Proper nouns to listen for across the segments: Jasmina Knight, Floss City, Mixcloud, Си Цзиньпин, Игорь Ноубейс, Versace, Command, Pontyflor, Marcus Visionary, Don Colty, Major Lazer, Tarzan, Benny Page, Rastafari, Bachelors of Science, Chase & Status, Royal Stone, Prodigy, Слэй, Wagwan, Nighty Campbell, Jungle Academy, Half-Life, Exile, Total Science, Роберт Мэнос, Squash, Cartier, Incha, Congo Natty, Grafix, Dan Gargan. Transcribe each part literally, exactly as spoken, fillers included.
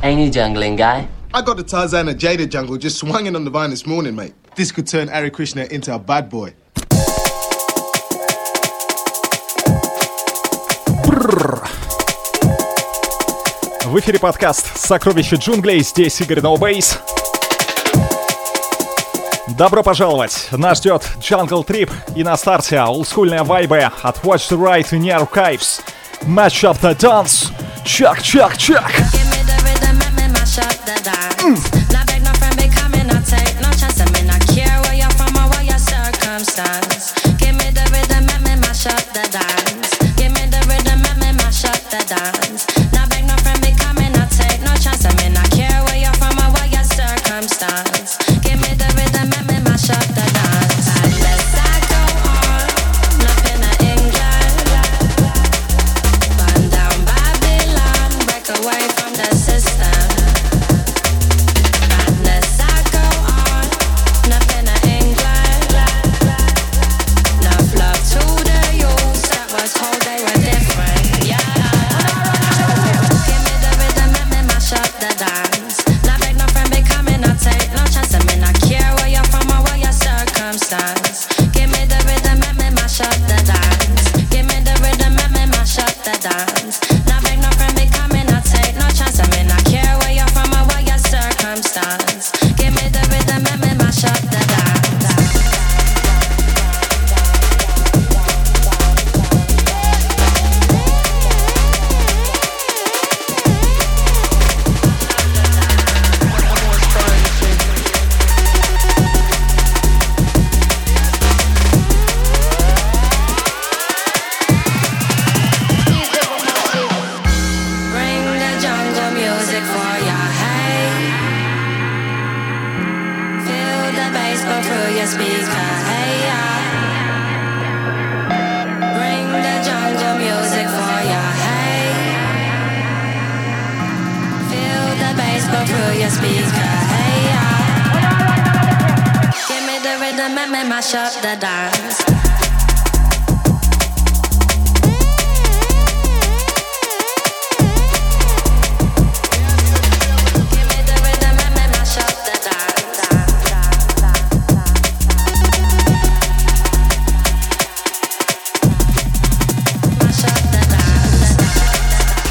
Ain't you jungling, guy? I got the Tarzan and Jada jungle just swinging on the vine this morning, mate. This could turn Hare Krishna into a bad boy. В эфире подкаст «Сокровища джунглей». Здесь Игорь Ноубейс. Добро пожаловать! Нас ждет Jungle Trip и на старте олдскульная вайба от Watch the Right in the Archives. Match up the dance. Чак, чак, чак.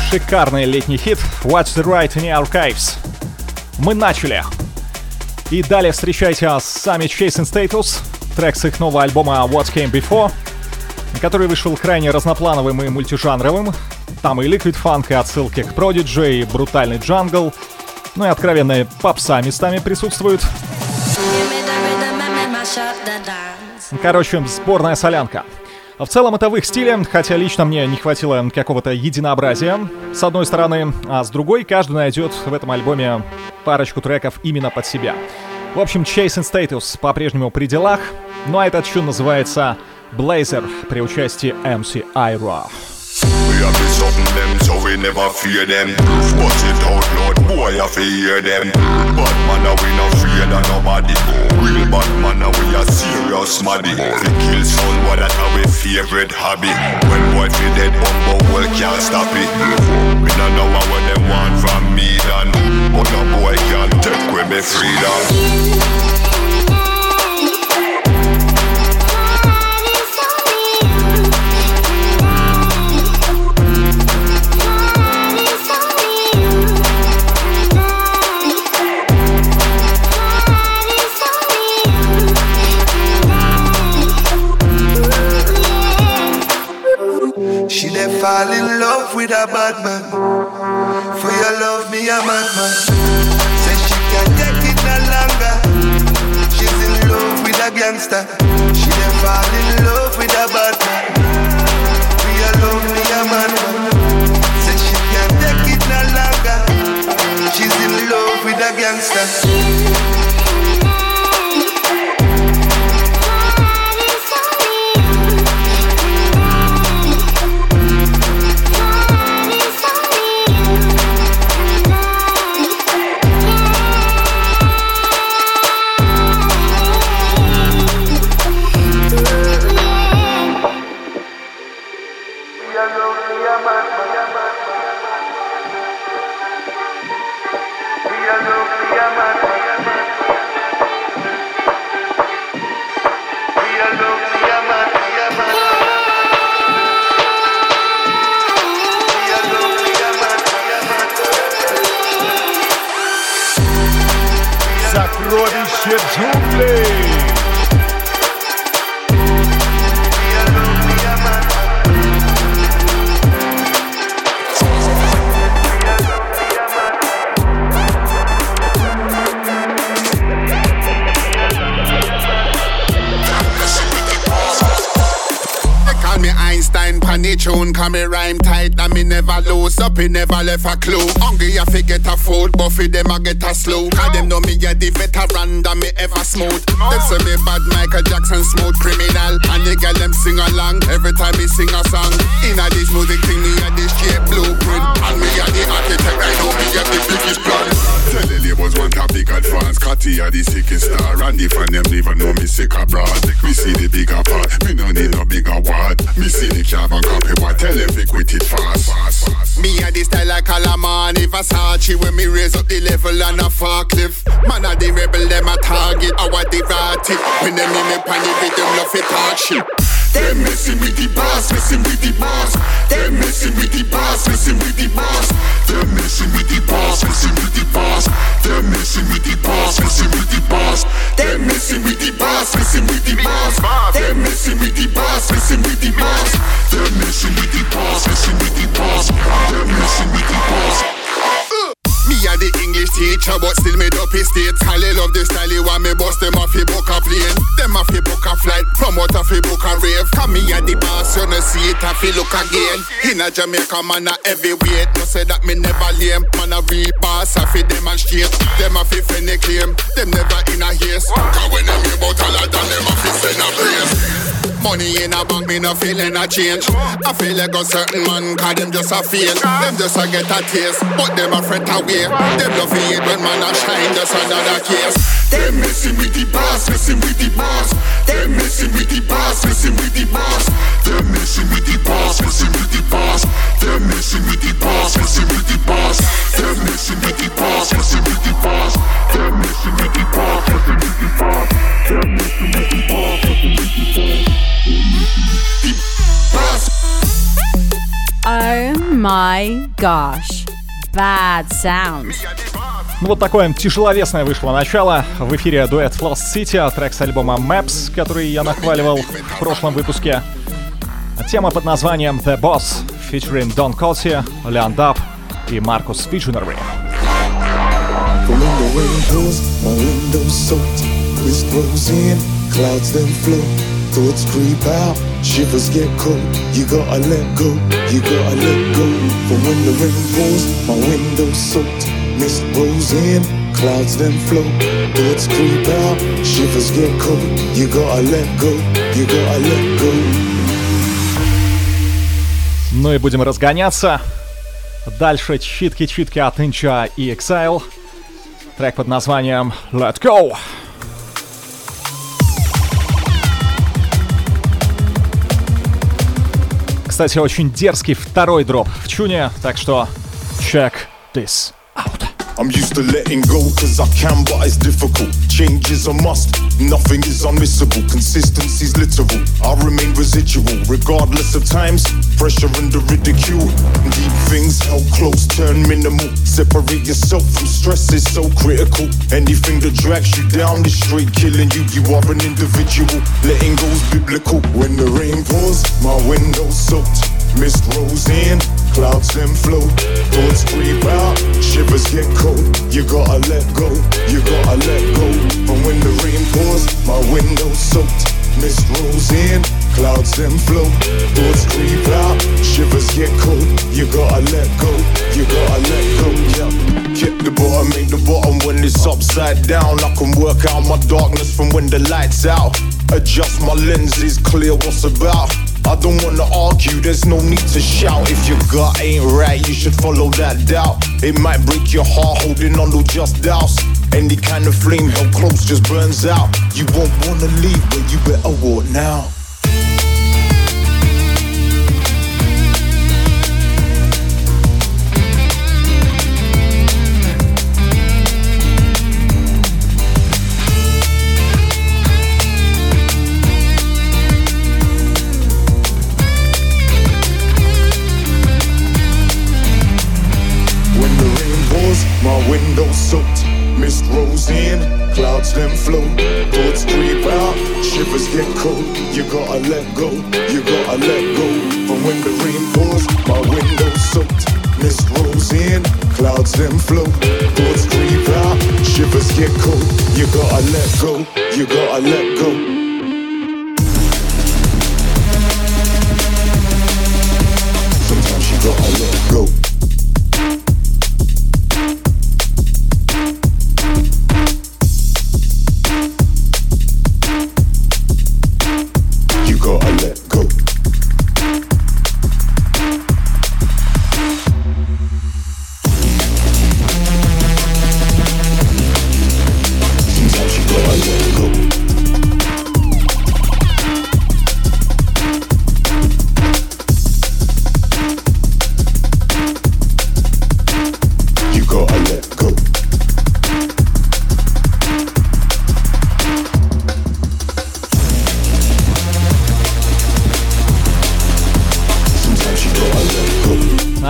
Шикарный летний хит Watch the Right in the Archives. Мы начали. И далее встречайте сами Chase and Status, трек с их нового альбома What Came Before, который вышел крайне разноплановым и мультижанровым. Там и Liquid Funk, и отсылки к Prodigy, и брутальный джангл, ну и откровенные попса местами присутствуют. Короче, сборная солянка. В целом это в их стиле, хотя лично мне не хватило какого-то единообразия, с одной стороны, а с другой каждый найдет в этом альбоме парочку треков именно под себя. В общем, Chase and Status по-прежнему при делах, ну а этот чун называется Blazer при участии эм си Ira. We have been something them, so we never fear them. Bust it out loud, boy, I fear them. Bad man, we not fear that nobody. Real bad man, we a serious maddy. We kill someone, that our favorite hobby. When boy feel dead, bumbo, well, can't stop it. We don't know what they want from me, then. But no boy can't take away my freedom. She dey fall in love with a bad man. For your love, me a madman. Says she can't take it no longer. She's in love with a gangster. She dey fall in love with a bad man. For your love, me a madman. Says she can't take it no longer. She's in love with a gangster. Get to and the tune come me rhyme tight and me never lose up, he never left a clue. Hungry I fi get a food, but fi them I get a slow. Cause them know me a the veteran than me ever smooth. Them say me bad Michael Jackson, smooth criminal. And the girl them sing along every time me sing a song. Inna this music thing me a the straight blueprint. And me a the architect, I know me a the biggest plan. Tell the labels one topic advance, Cartier the sickest star. And the fan them never know me sick abroad. Me see the bigger part, me no need no bigger word. Me see the club. Tell him we quit it fast, fast, fast. Me and the style like Calamani Versace. When me raise up the level on a far cliff. Man a the rebel, them a target, our derivative. When them in me panic with them love it hard shit. Them messing with the boss, messing with the boss. Them messing with the boss, messing with the boss. Them messing with the boss, messing with the boss. Them messing with the boss, messing with the boss. Them messing with the boss, messing with the boss. Them messing with the boss, messing with the boss. They're messing with the boss, messing with the boss. They're messing with the boss. Me a the English teacher, but still made up his states. Call he love the style, he want me bust them off he book a plane. Them off he book a flight, from out of he book a rave. Cause me a the boss, you no see it off he look again. In a Jamaica, man a heavyweight. No say that me never lame. Man a real boss, off he demonstrate. Them off he finna claim, them never in a haste. Cause when them hear bout a lot, them off he send a praise. Money in a bank, me no feeling a change. I feel like a certain man, cause them just a fail. Them just a get a taste, but them a fret away. Them love it when man a shine, that's another case. Them messing with the boss, messing with the boss. Them messing with the boss, messing with the boss. Them messing with the boss, messing with the boss. Them messing with the boss, messing with the boss. Them messing with the boss, messing with the boss. Them messing with the boss, messing with the boss. Them messing with the boss, messing with the boss. Oh my gosh. Bad sounds. Вот такое тяжеловесное вышло начало. В эфире дуэт Floss City, трек с альбома Maps, который я нахваливал в прошлом выпуске. Тема под названием The Boss, featuring Don Colty, Leon Dub и Marcus Visionary. Thoughts creep out, shivers get cold. You gotta let go, you gotta let go. From when the rain pours, my window soaked. Mist rolls in, clouds then float. Thoughts creep out, shivers get cold. You gotta let go, you gotta let go. Ну и будем разгоняться. Дальше читки-читки от Incha и Exile. Трек под названием Let Go. Кстати, очень дерзкий второй дроп в чуне, так что check this out. I'm used to letting go, cause I can, but it's difficult. Change is a must, nothing is unmissable. Consistency's literal, I remain residual. Regardless of times, pressure and the ridicule. Deep things held close, turn minimal. Separate yourself from stress, it's so critical. Anything that drags you down is straight killing you. You are an individual, letting go's biblical. When the rain pours, my window soaked. Mist rolls in, clouds then float. Thoughts creep out, shivers get cold. You gotta let go, you gotta let go. But when the rain pours, my window's soaked. Mist rolls in, clouds then float. Thoughts creep out, shivers get cold. You gotta let go, you gotta let go. Yeah. Kick the bottom, make the bottom when it's upside down. I can work out my darkness from when the light's out. Adjust my lenses, clear what's about. I don't wanna argue, there's no need to shout. If your gut ain't right, you should follow that doubt. It might break your heart, holding on to just doubts. Any kind of flame held close just burns out. You won't wanna leave, but you better walk now. mist rolls in, clouds then float, thoughts creep out, shivers get cold. You gotta let go, you gotta let go. From when the rain pours, my window's soaked. Mist rolls in, clouds then float, thoughts creep out, shivers get cold. You gotta let go, you gotta let go.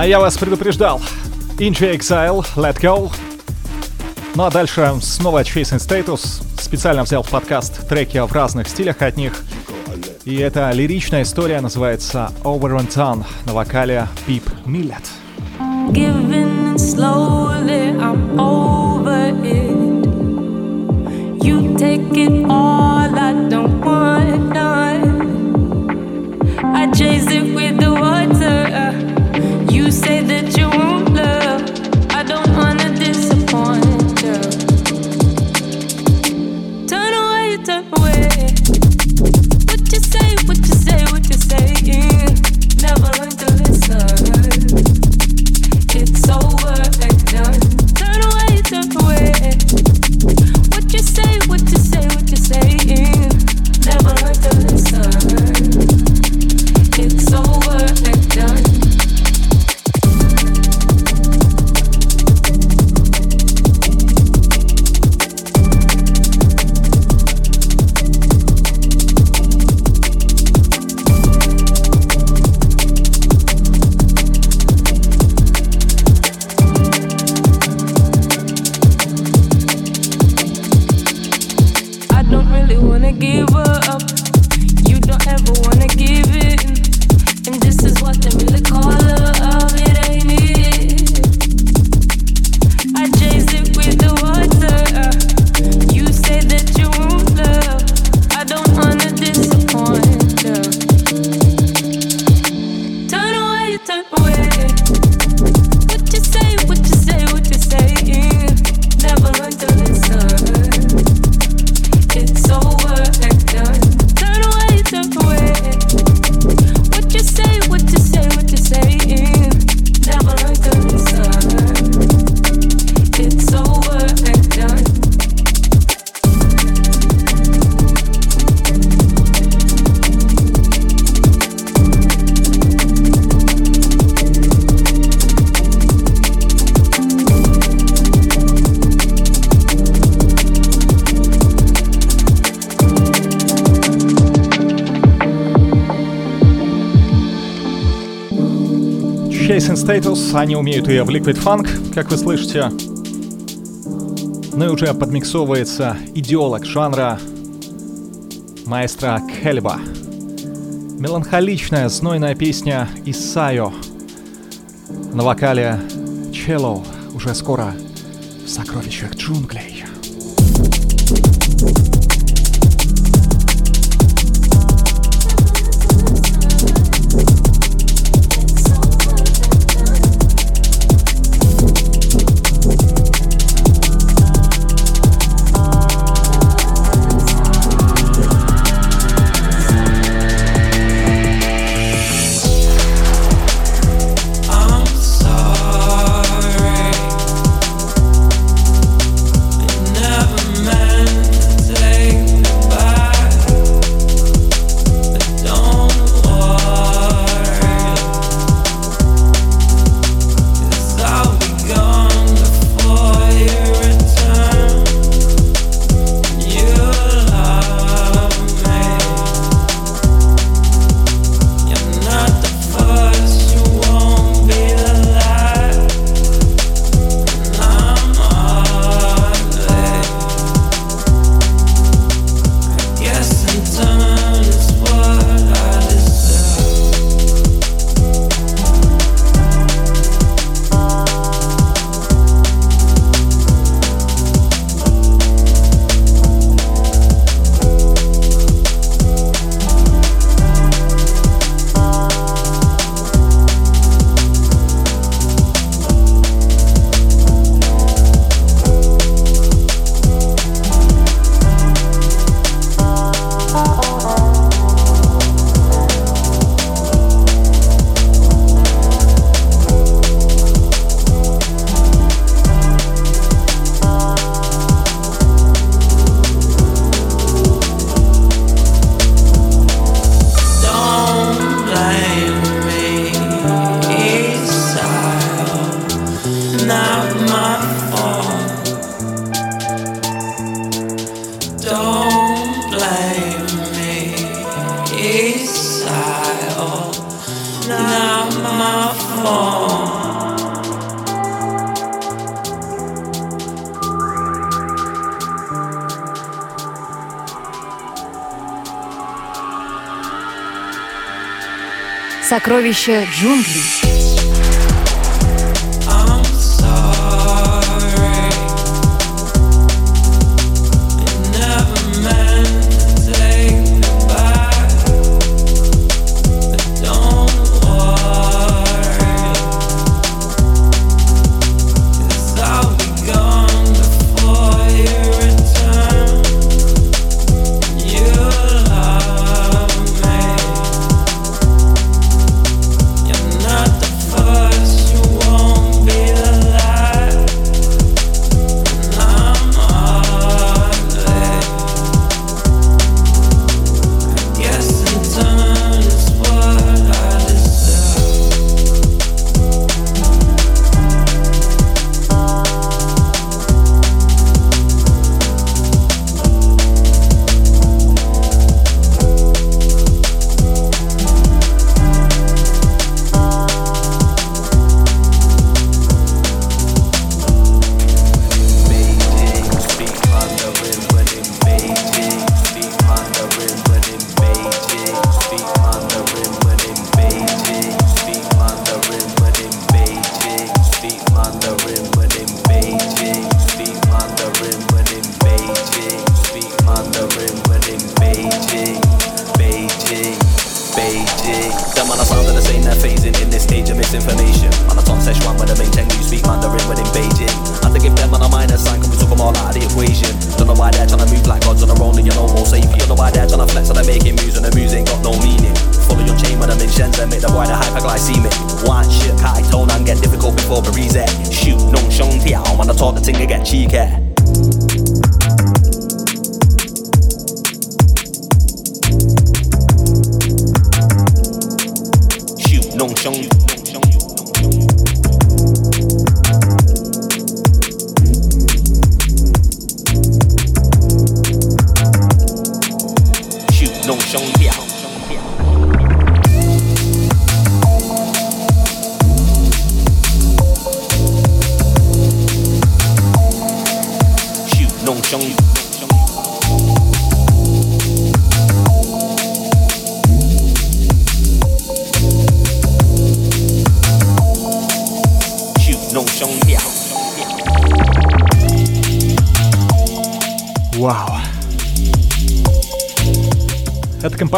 Я вас предупреждал. Incha, Exile, Let Go. Ну а дальше снова Chase and Status. Специально взял в подкаст треки в разных стилях от них. И эта лиричная история называется Over and Done на вокале Pip Millet. Giving it slowly, I'm over it. You take it all, I don't want it done. I chase it with the water. You say that you won't love. I don't wanna disappoint you. Turn away, turn away. What you say, what you say, what you say. Never learn to listen. It's over and done. Turn away, turn away. What you say, what you say, what you say. Never learn to listen. It's over and done. Status, они умеют ее в Liquid Funk, как вы слышите. Ну и уже подмиксовывается идеолог жанра маэстро Кэлиба. Меланхоличная, знойная песня Исайо на вокале Челло уже скоро в сокровищах джунглей. Say not my fault. Don't blame me. Exile, not my fault. Сокровища джунглей.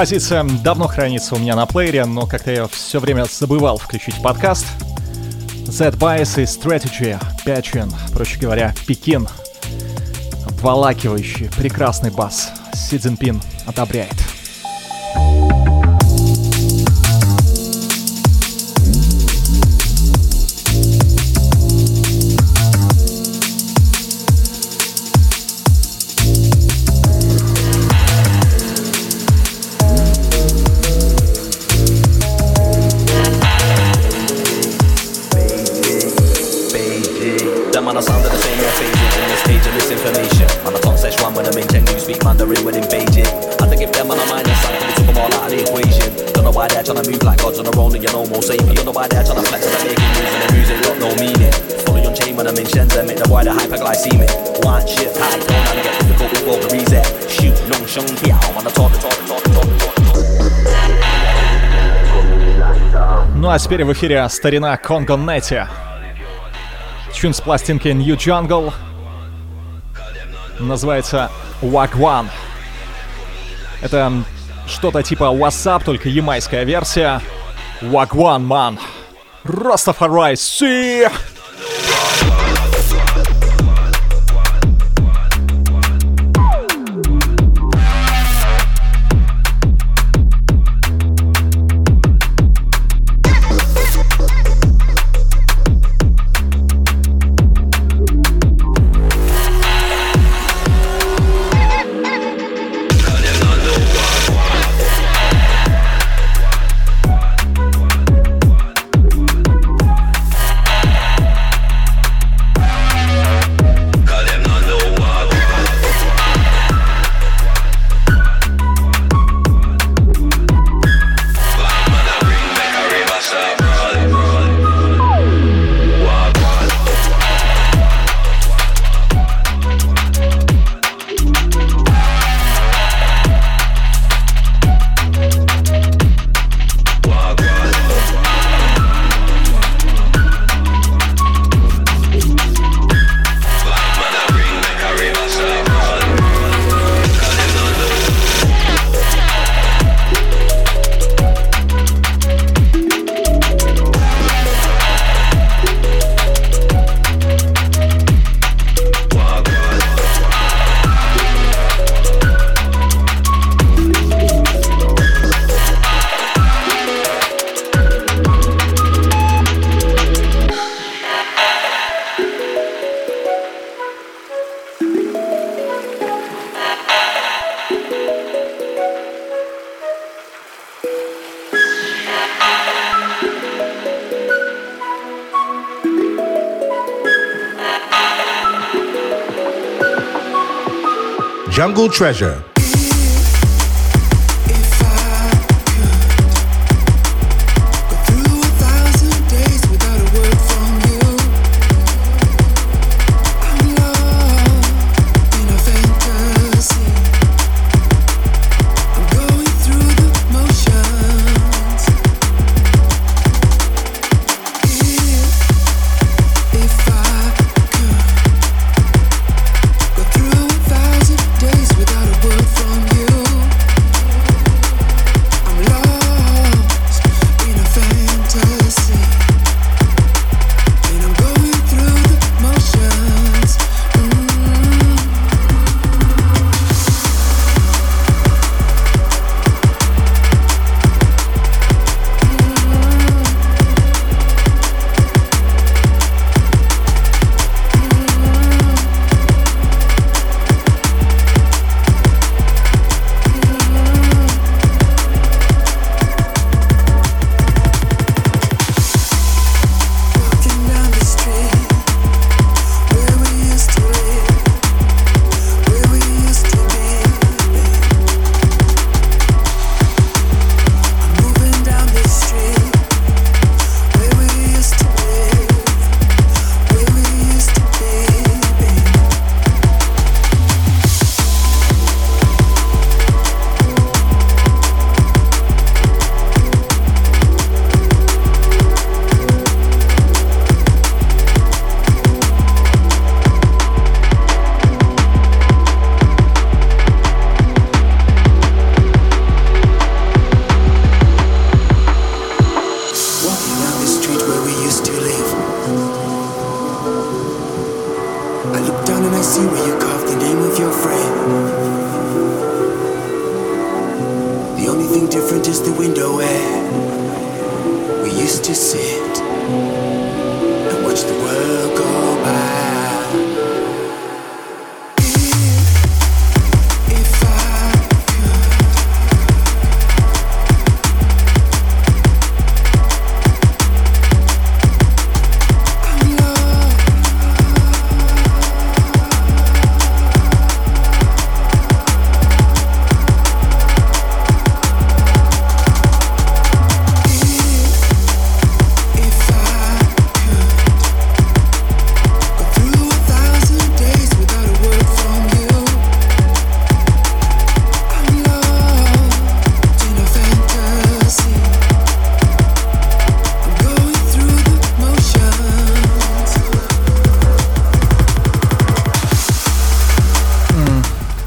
Композиция давно хранится у меня на плеере, но как-то я все время забывал включить в подкаст. That Bias и Strategy, Печин, проще говоря, Пекин. Обволакивающий, прекрасный бас. Си Цзиньпин одобряет. Ну а теперь в эфире старина Congo Natty. Тюн с пластинки New Jungle. Называется Wagwan. Это что-то типа WhatsApp, только ямайская версия. Wagwan Man. Rastafari See! Jungle Treasure.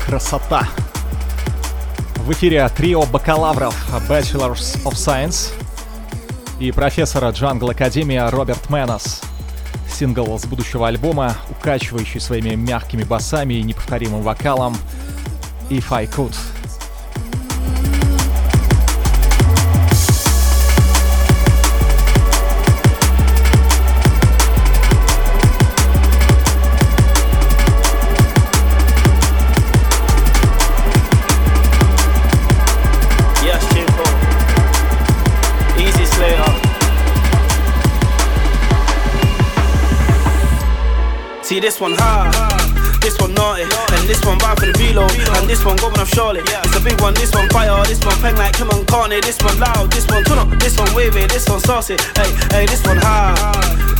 Красота! В эфире трио бакалавров Bachelors of Science и профессора Jungle Academy Роберт Мэнос. Сингл с будущего альбома, укачивающий своими мягкими басами и неповторимым вокалом «If I Could». See this one hard, this one naughty, and this one bad for the reload, and this one going off surely. It's a big one, this one fire, this one peng like Kim and Kanye, this one loud, this one turn up, this one wavy, this one saucy. Hey, hey, this one hard,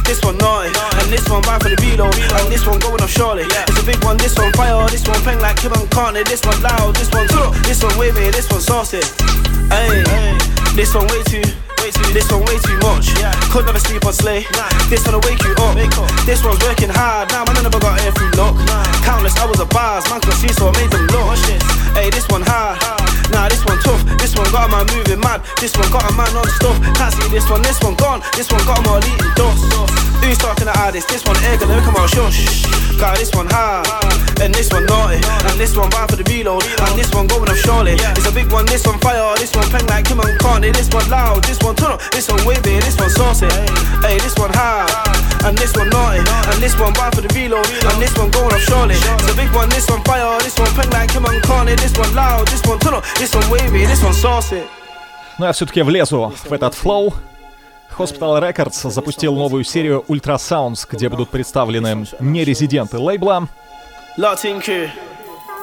this one naughty, and this one bad for the reload, and this one going off surely. It's a big one, this one fire, this one peng like Kim and Kanye, this one loud, this one turn up, this one wavy, this one saucy. Hey, this one way too. This one way too much, yeah. Could never sleep on Slay, nah. This one'll wake you up. Wake up This one's working hard, now nah, man I never got air through luck, nah. Countless hours of bars, man could see so I made them look. Hey, this one hard, hard, nah this one tough. This one got a man moving mad, this one got a man on stuff. Can't see this one, this one gone, this one got him all eating dust. Who's talking to artists? This one egg and they come out shush. Got this one hard, and this one naughty, and this one bad for the reload, and this one going up surely, yeah. It's a big one, this one fire, this one peng like Kim and Kanye, this one loud, this one turn up, this one wavy, this one saucy. Hey, this one high, and this one naughty, and this one bad for the reload, and this one going up surely. It's a big one, this one fire, this one peng like Kim and Kanye, this one loud, this one turn up, this one wavy, this one saucy. Ну я все-таки влезу в этот флоу. Hospital Records запустил новую серию Ultrasounds, где будут представлены нерезиденты лейбла.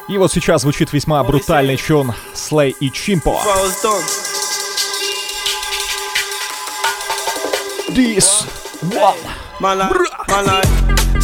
И вот сейчас звучит весьма брутальный чун Слэй и Чимпо. This one.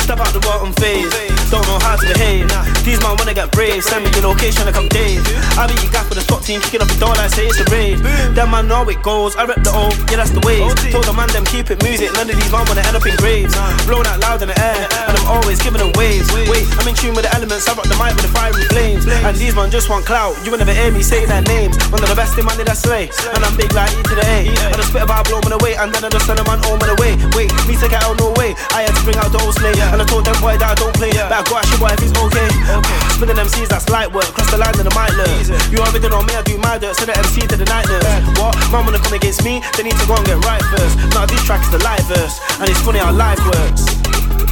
Step out the bottom phase, don't know how to behave. These man wanna get brave, send me your location like I'm Dave. I be your guy for the top team, kicking up the door like say it's a raid. That man know it goes, I rep the O, yeah that's the way. Told the man them keep it music, none of these man wanna end up in graves. Blown out loud in the air, and I'm always giving them waves. Wait, I'm in tune with the elements, I rock the mic with the fiery flames. And these man just want clout, you will never hear me say their names. One of the best in man did I slay, and I'm big like E to the A. And I spit about blow man away, and then I just send a man home and away. Wait, me to get out no way, I had to bring out the old Slay. And I told them boy that I don't play, but I got a shit boy if he's okay. okay. Spinning M Cs that's light work, cross the line and the mic look. Easy. You already know me, I do my dirt, send the M C to the night nurse. What? Man wanna come against me, they need to go and get right first. Now nah, these tracks the live verse, and it's funny how life works.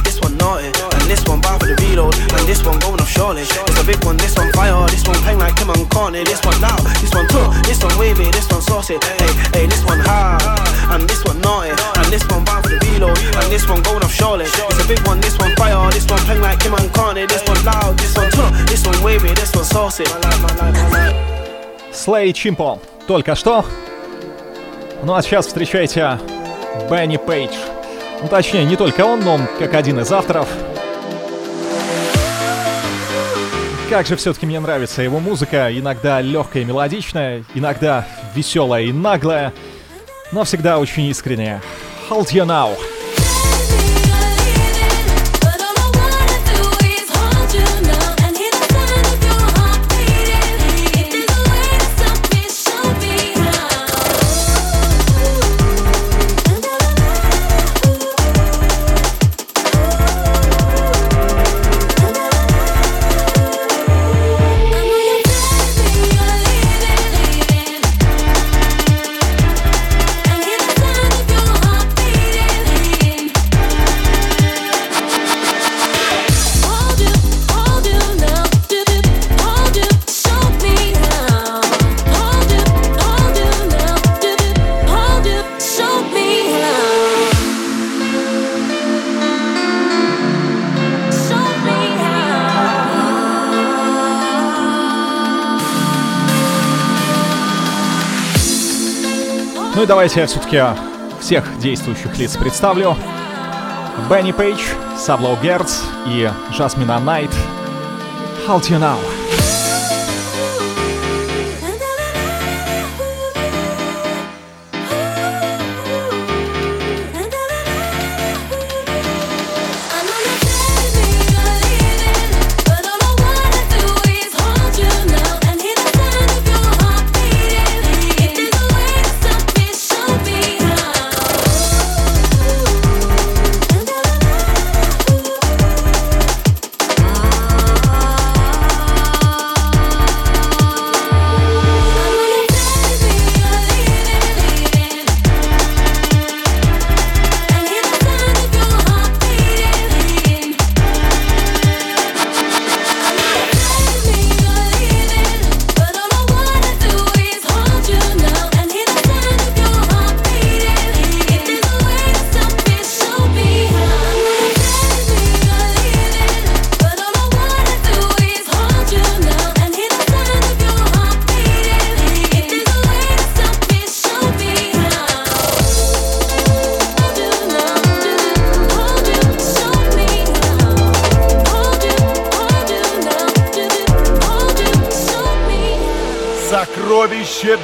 This one naughty, and this one bound for the reload, and this one going off shortly. It's a big one, this one fire, this one playing like Kim and Kanye. This one loud, this one tough, this one wavy, this one saucy. Hey, hey, this one hard, and this one naughty, and this one bound for the reload, and this one going off shortly. It's a big one, this one fire, this one playing like Kim and Kanye. This one loud, this one tough, this one wavy, this one saucy. Слэй и Чимпо, только что. Ну а сейчас встречайте Benny Page. Ну, точнее, не только он, но он как один из авторов. Как же все-таки мне нравится его музыка. Иногда легкая и мелодичная, иногда веселая и наглая, но всегда очень искренняя. Hold you now. Ну и давайте я все-таки всех действующих лиц представлю. Benny Page, Sablo Hertz и Jasmina Knight. Hold you now.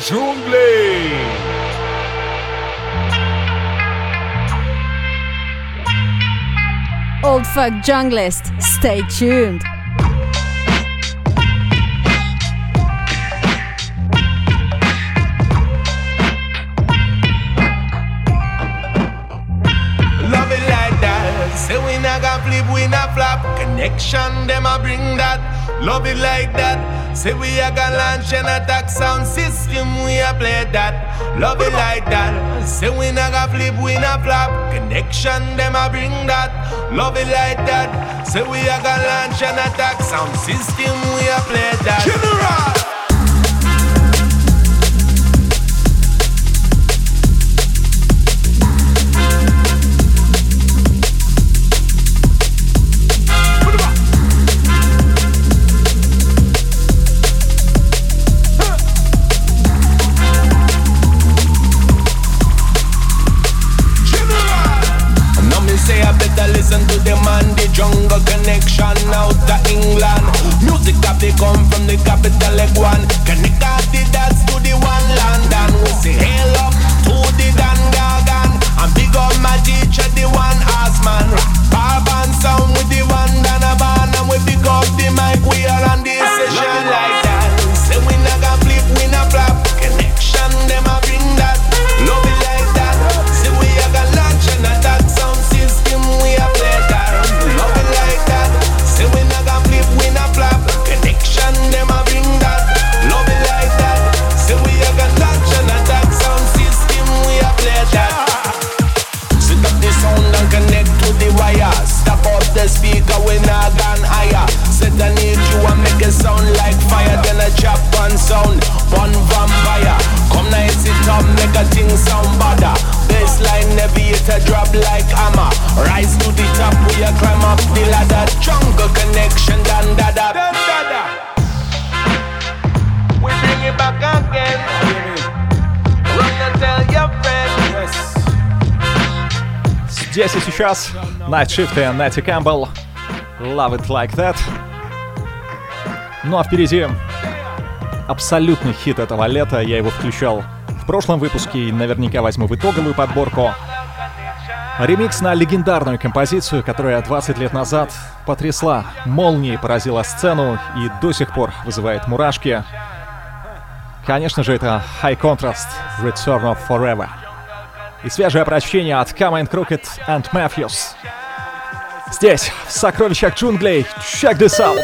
Джунглей. Old Fuck Junglist, stay tuned. Love it like that. Say we not gonna flip, we not flop. Connection, them I bring that. Love it like that. Say we a gonna launch an attack sound system, we a play that. Love it like that. Say we not gonna flip, we not flop. Connection, them a bring that. Love it like that. Say we a gonna launch an attack sound system, we a play that. General! Jungle connection out of England. Music that they come from the capital like one. Connected that's to the one London. We say hail up to the Dan Gargan. And big up my teacher, the one ass man. Pop and sound with the one Donovan. And we big up the mic, we are on this session like that. Say we not gonna flip, we not flop. Connection, them a bring that. Love it like that. Say we are gonna launch and attack sound system, we are play that. Love it like that. Say we not gonna flip, we not flop. Connection, them a bring that. Love it like that. Say we are gonna launch and attack sound system, we are play that. Set up the sound and connect to the wire. Stop up the speaker, we not gone higher. Set a need you and make it sound like fire. Then a chop one sound, one vampire. Come now it's it up, make a thing sound badder. Bassline neviator drop like hammer. Rise to the top, we a climb up the ladder. Jungle connection, dan dada. Dan dada. We bring it back again. Run and tell your friends. Yes. Здесь и сейчас Night Shift и Nighty Campbell, Love It Like That. Ну а впереди абсолютный хит этого лета. Я его включал в прошлом выпуске и наверняка возьму в итоговую подборку. Ремикс на легендарную композицию, которая двадцать лет назад потрясла молнией, поразила сцену и до сих пор вызывает мурашки. Конечно же, это High Contrast, Return of Forever. И свежее прочтение от Command, Crooked and Matthews. Здесь, в сокровищах джунглей, check this out!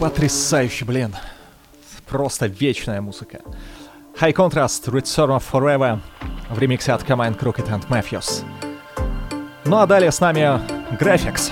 Потрясающе, блин. Просто вечная музыка. High Contrast, Return of Forever в ремиксе от Command, Crooked and Matthews. Ну а далее с нами Grafix.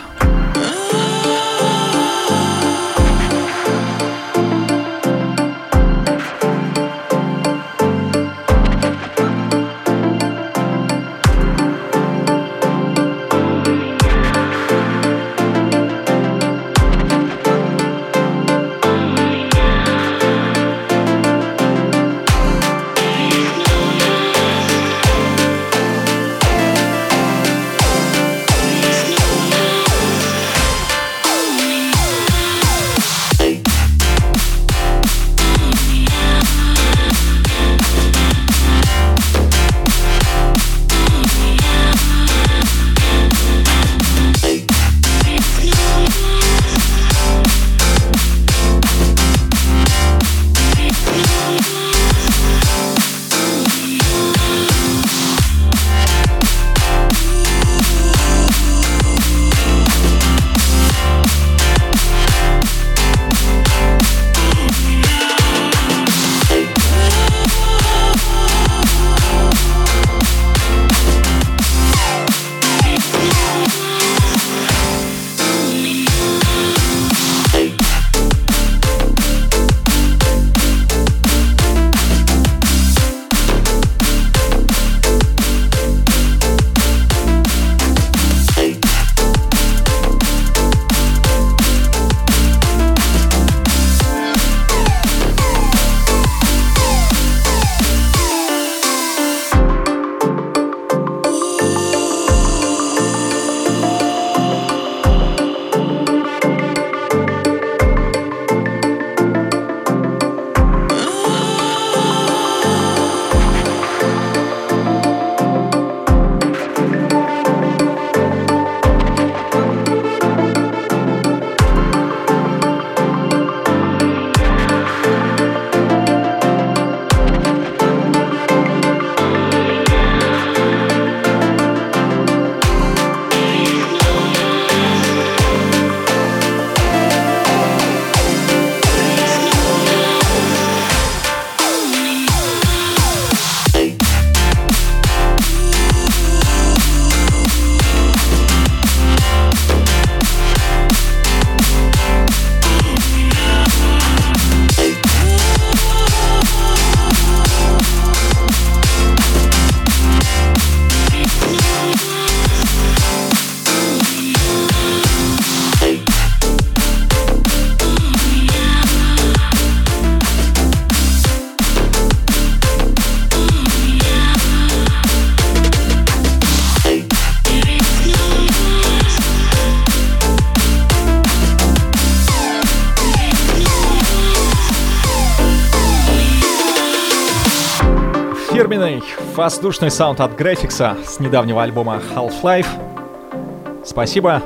Воздушный саунд от Графикса с недавнего альбома Half-Life. Спасибо.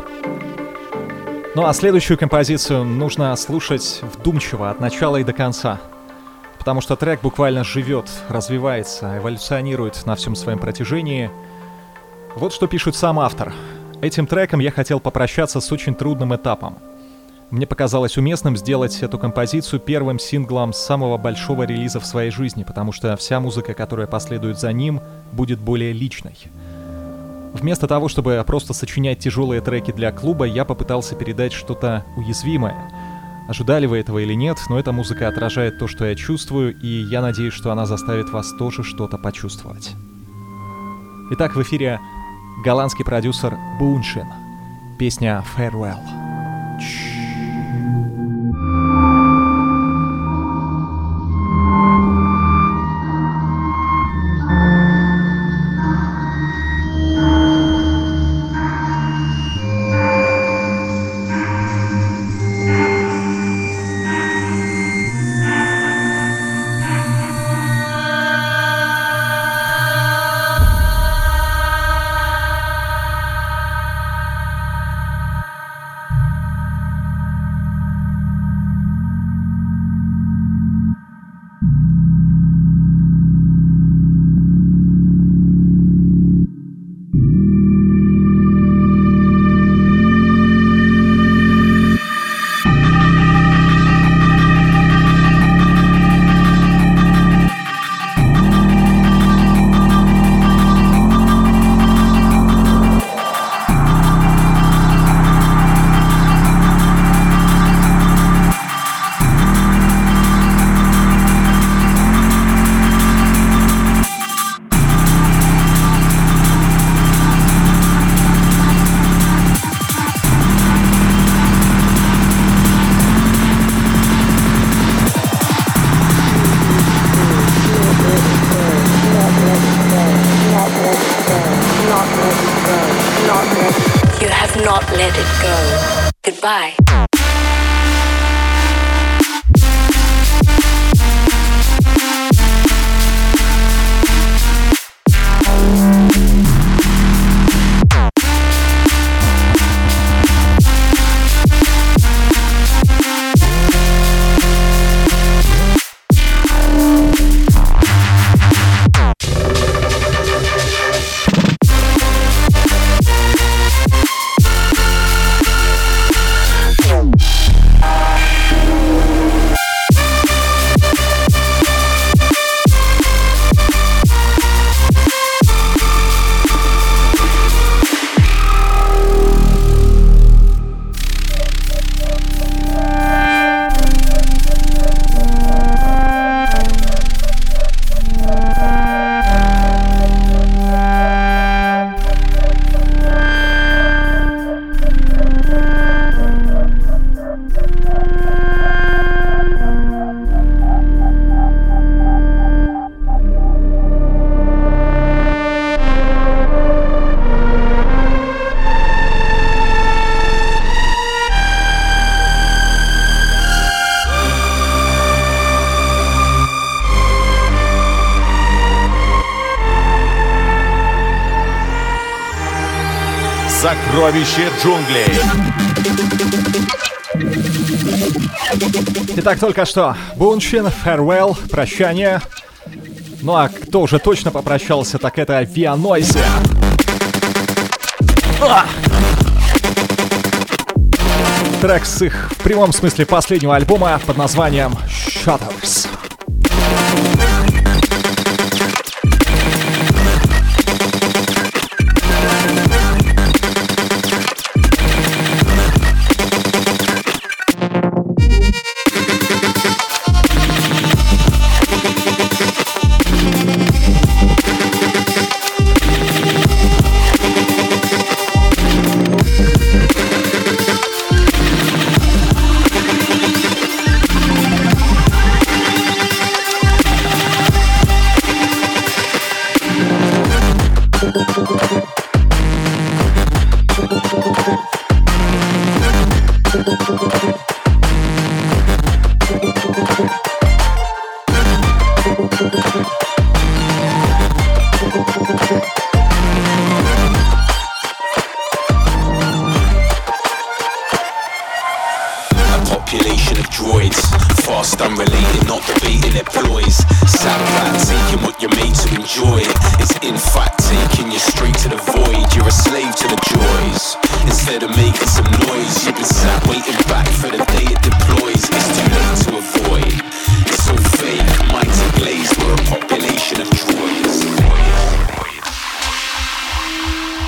Ну а следующую композицию нужно слушать вдумчиво, от начала и до конца. Потому что трек буквально живет, развивается, эволюционирует на всем своем протяжении. Вот что пишет сам автор. Этим треком я хотел попрощаться с очень трудным этапом. Мне показалось уместным сделать эту композицию первым синглом самого большого релиза в своей жизни, потому что вся музыка, которая последует за ним, будет более личной. Вместо того, чтобы просто сочинять тяжелые треки для клуба, я попытался передать что-то уязвимое, Ожидали вы этого или нет, но эта музыка отражает то, что я чувствую, и я надеюсь, что она заставит вас тоже что-то почувствовать. Итак, в эфире голландский продюсер Bunshin. Песня «Farewell». Кровище джунглей. Итак, только что Bunshin, Farewell, прощание. Ну а кто уже точно попрощался, так это Via Noise. А! Трек с их, в прямом смысле, последнего альбома под названием Shutters.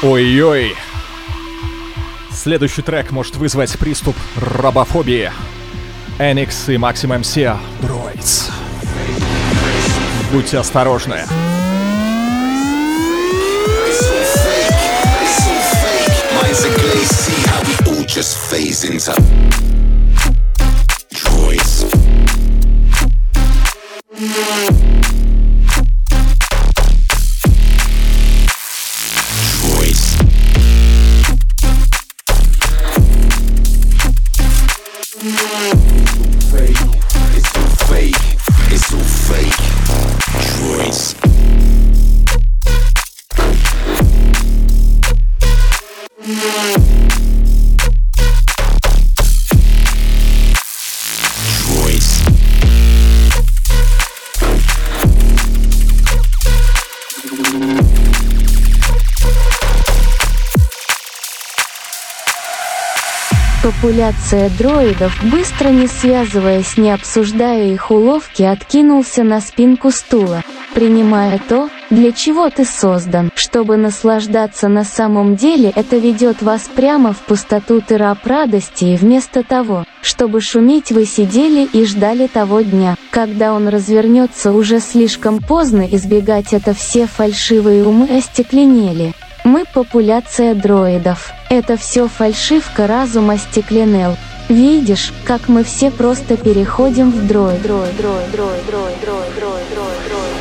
Ой-ой. Следующий трек может вызвать приступ рабофобии. Enix и Maximum Sia Droids. Будьте осторожны. Just phase into droids. Droids. It's all fake. It's all fake. It's all fake. Droids. Популяция дроидов, быстро не связываясь, не обсуждая их уловки, откинулся на спинку стула, принимая то, для чего ты создан. Чтобы наслаждаться на самом деле, это ведет вас прямо в пустоту, ты раб радости, и вместо того, чтобы шуметь, вы сидели и ждали того дня, когда он развернется. Уже слишком поздно избегать это, все фальшивые умы остекленели. Мы популяция дроидов. Это все фальшивка, разум остекленел. Видишь, как мы все просто переходим в дроид. Дроид, дроид, дроид, дроид, дроид, дроид, дроид,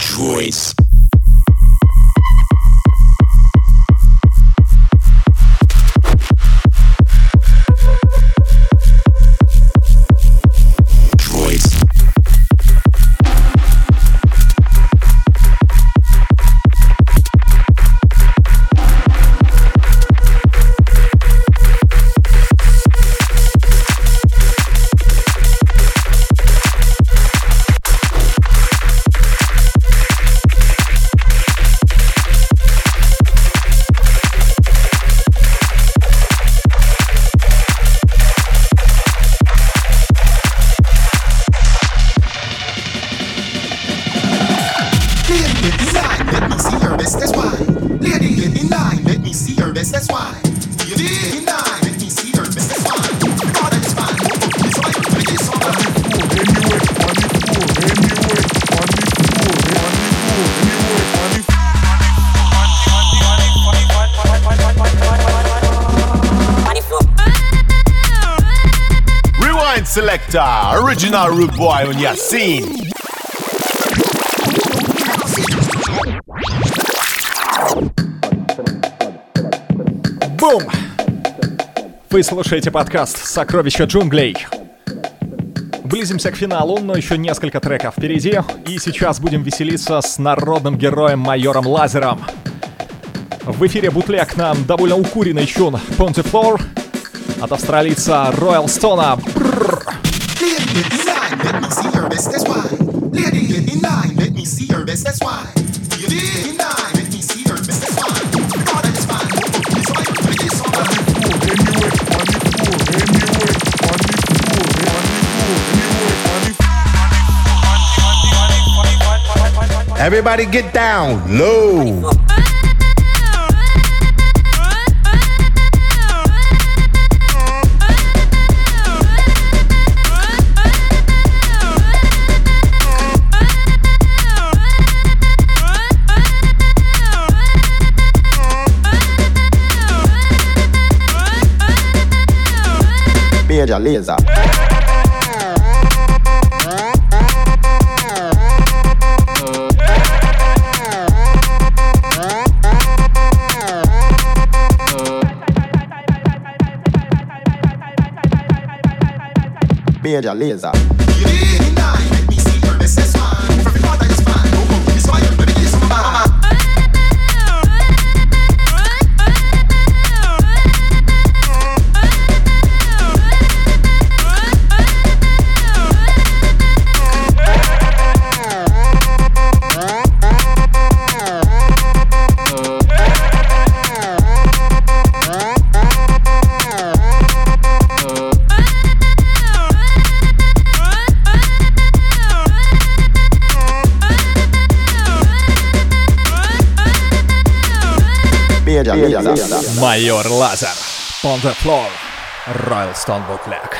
дроид, дроид, дроид, дроид. Selector, original rude boy on your scene. Бум! Вы слушаете подкаст «Сокровища джунглей». Близимся к финалу, но еще несколько треков впереди. И сейчас будем веселиться с народным героем майором Лазером. В эфире бутлег нам довольно укуренный чун Pontyflor от австралийца Royal Stone. Everybody get down low. Beleza. Beleza. Майор Лазер. On the floor. Royalston Bookleg.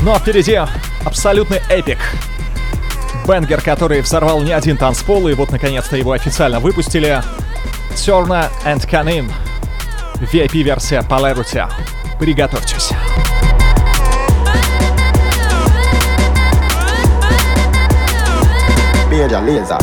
Ну а впереди абсолютный эпик. Бенгер, который взорвал не один танцпол, и вот наконец-то его официально выпустили. Turner and Canin. ви ай пи-версия Polarity. Приготовьтесь. Beleza.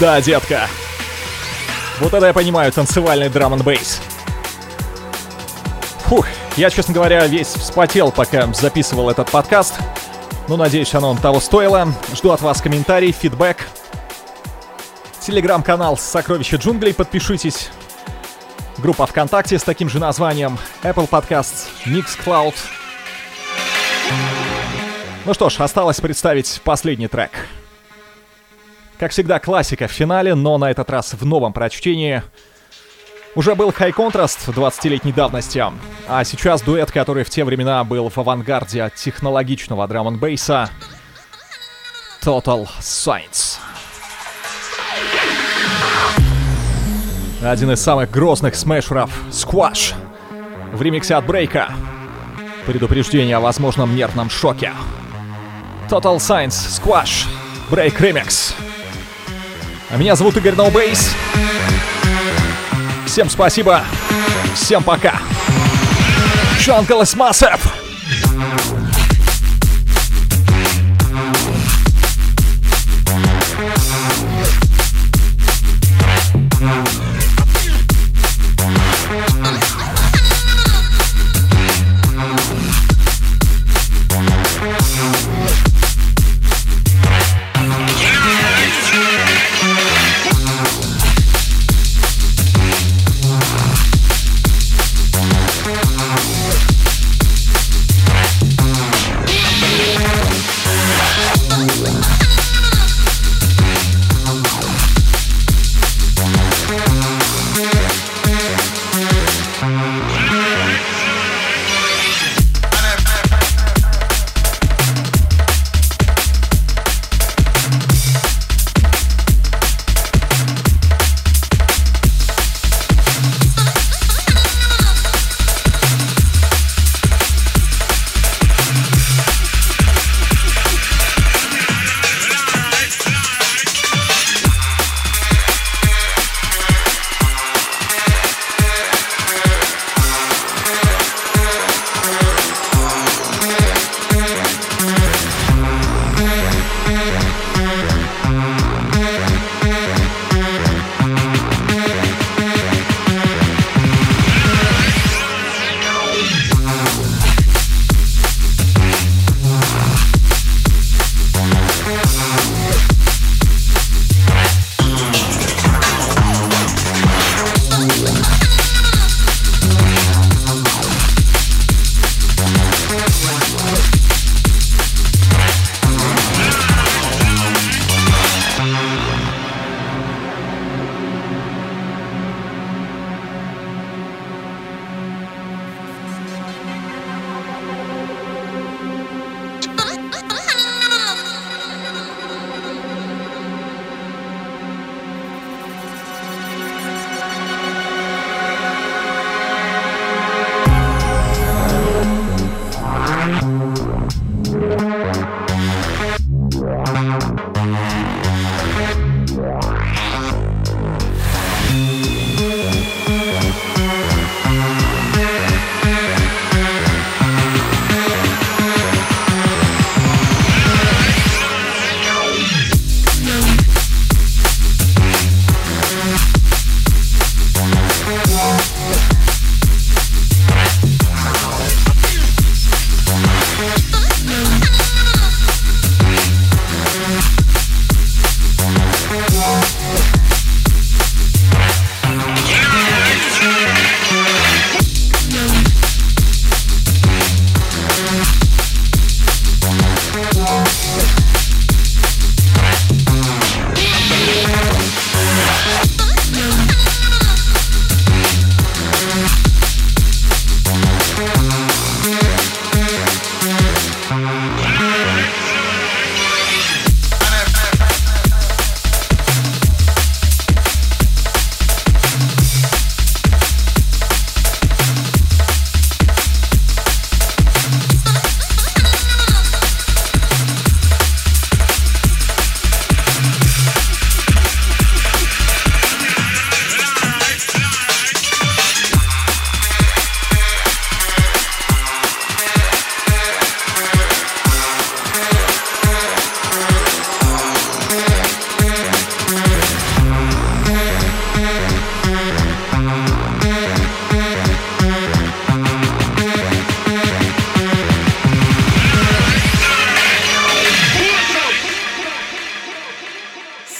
Да, детка. Вот это я понимаю, танцевальный драм-н-бейс. Фух, я, честно говоря, весь вспотел, пока записывал этот подкаст. Ну, надеюсь, оно того стоило. Жду от вас комментарий, фидбэк. Телеграм-канал «Сокровища джунглей», подпишитесь. Группа ВКонтакте с таким же названием. Apple Podcasts, Mixcloud. Ну что ж, осталось представить последний трек. Как всегда, классика в финале, но на этот раз в новом прочтении. Уже был High Contrast двадцатилетней давности, а сейчас дуэт, который в те времена был в авангарде технологичного драм-н-бейса. Total Science. Один из самых грозных смешеров Squash в ремиксе от Брейка. Предупреждение о возможном нервном шоке. Total Science, Squash, Брейк ремикс. А меня зовут Игорь Ноубейс. Всем спасибо. Всем пока. Jungle is massive.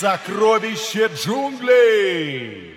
Сокровище джунглей!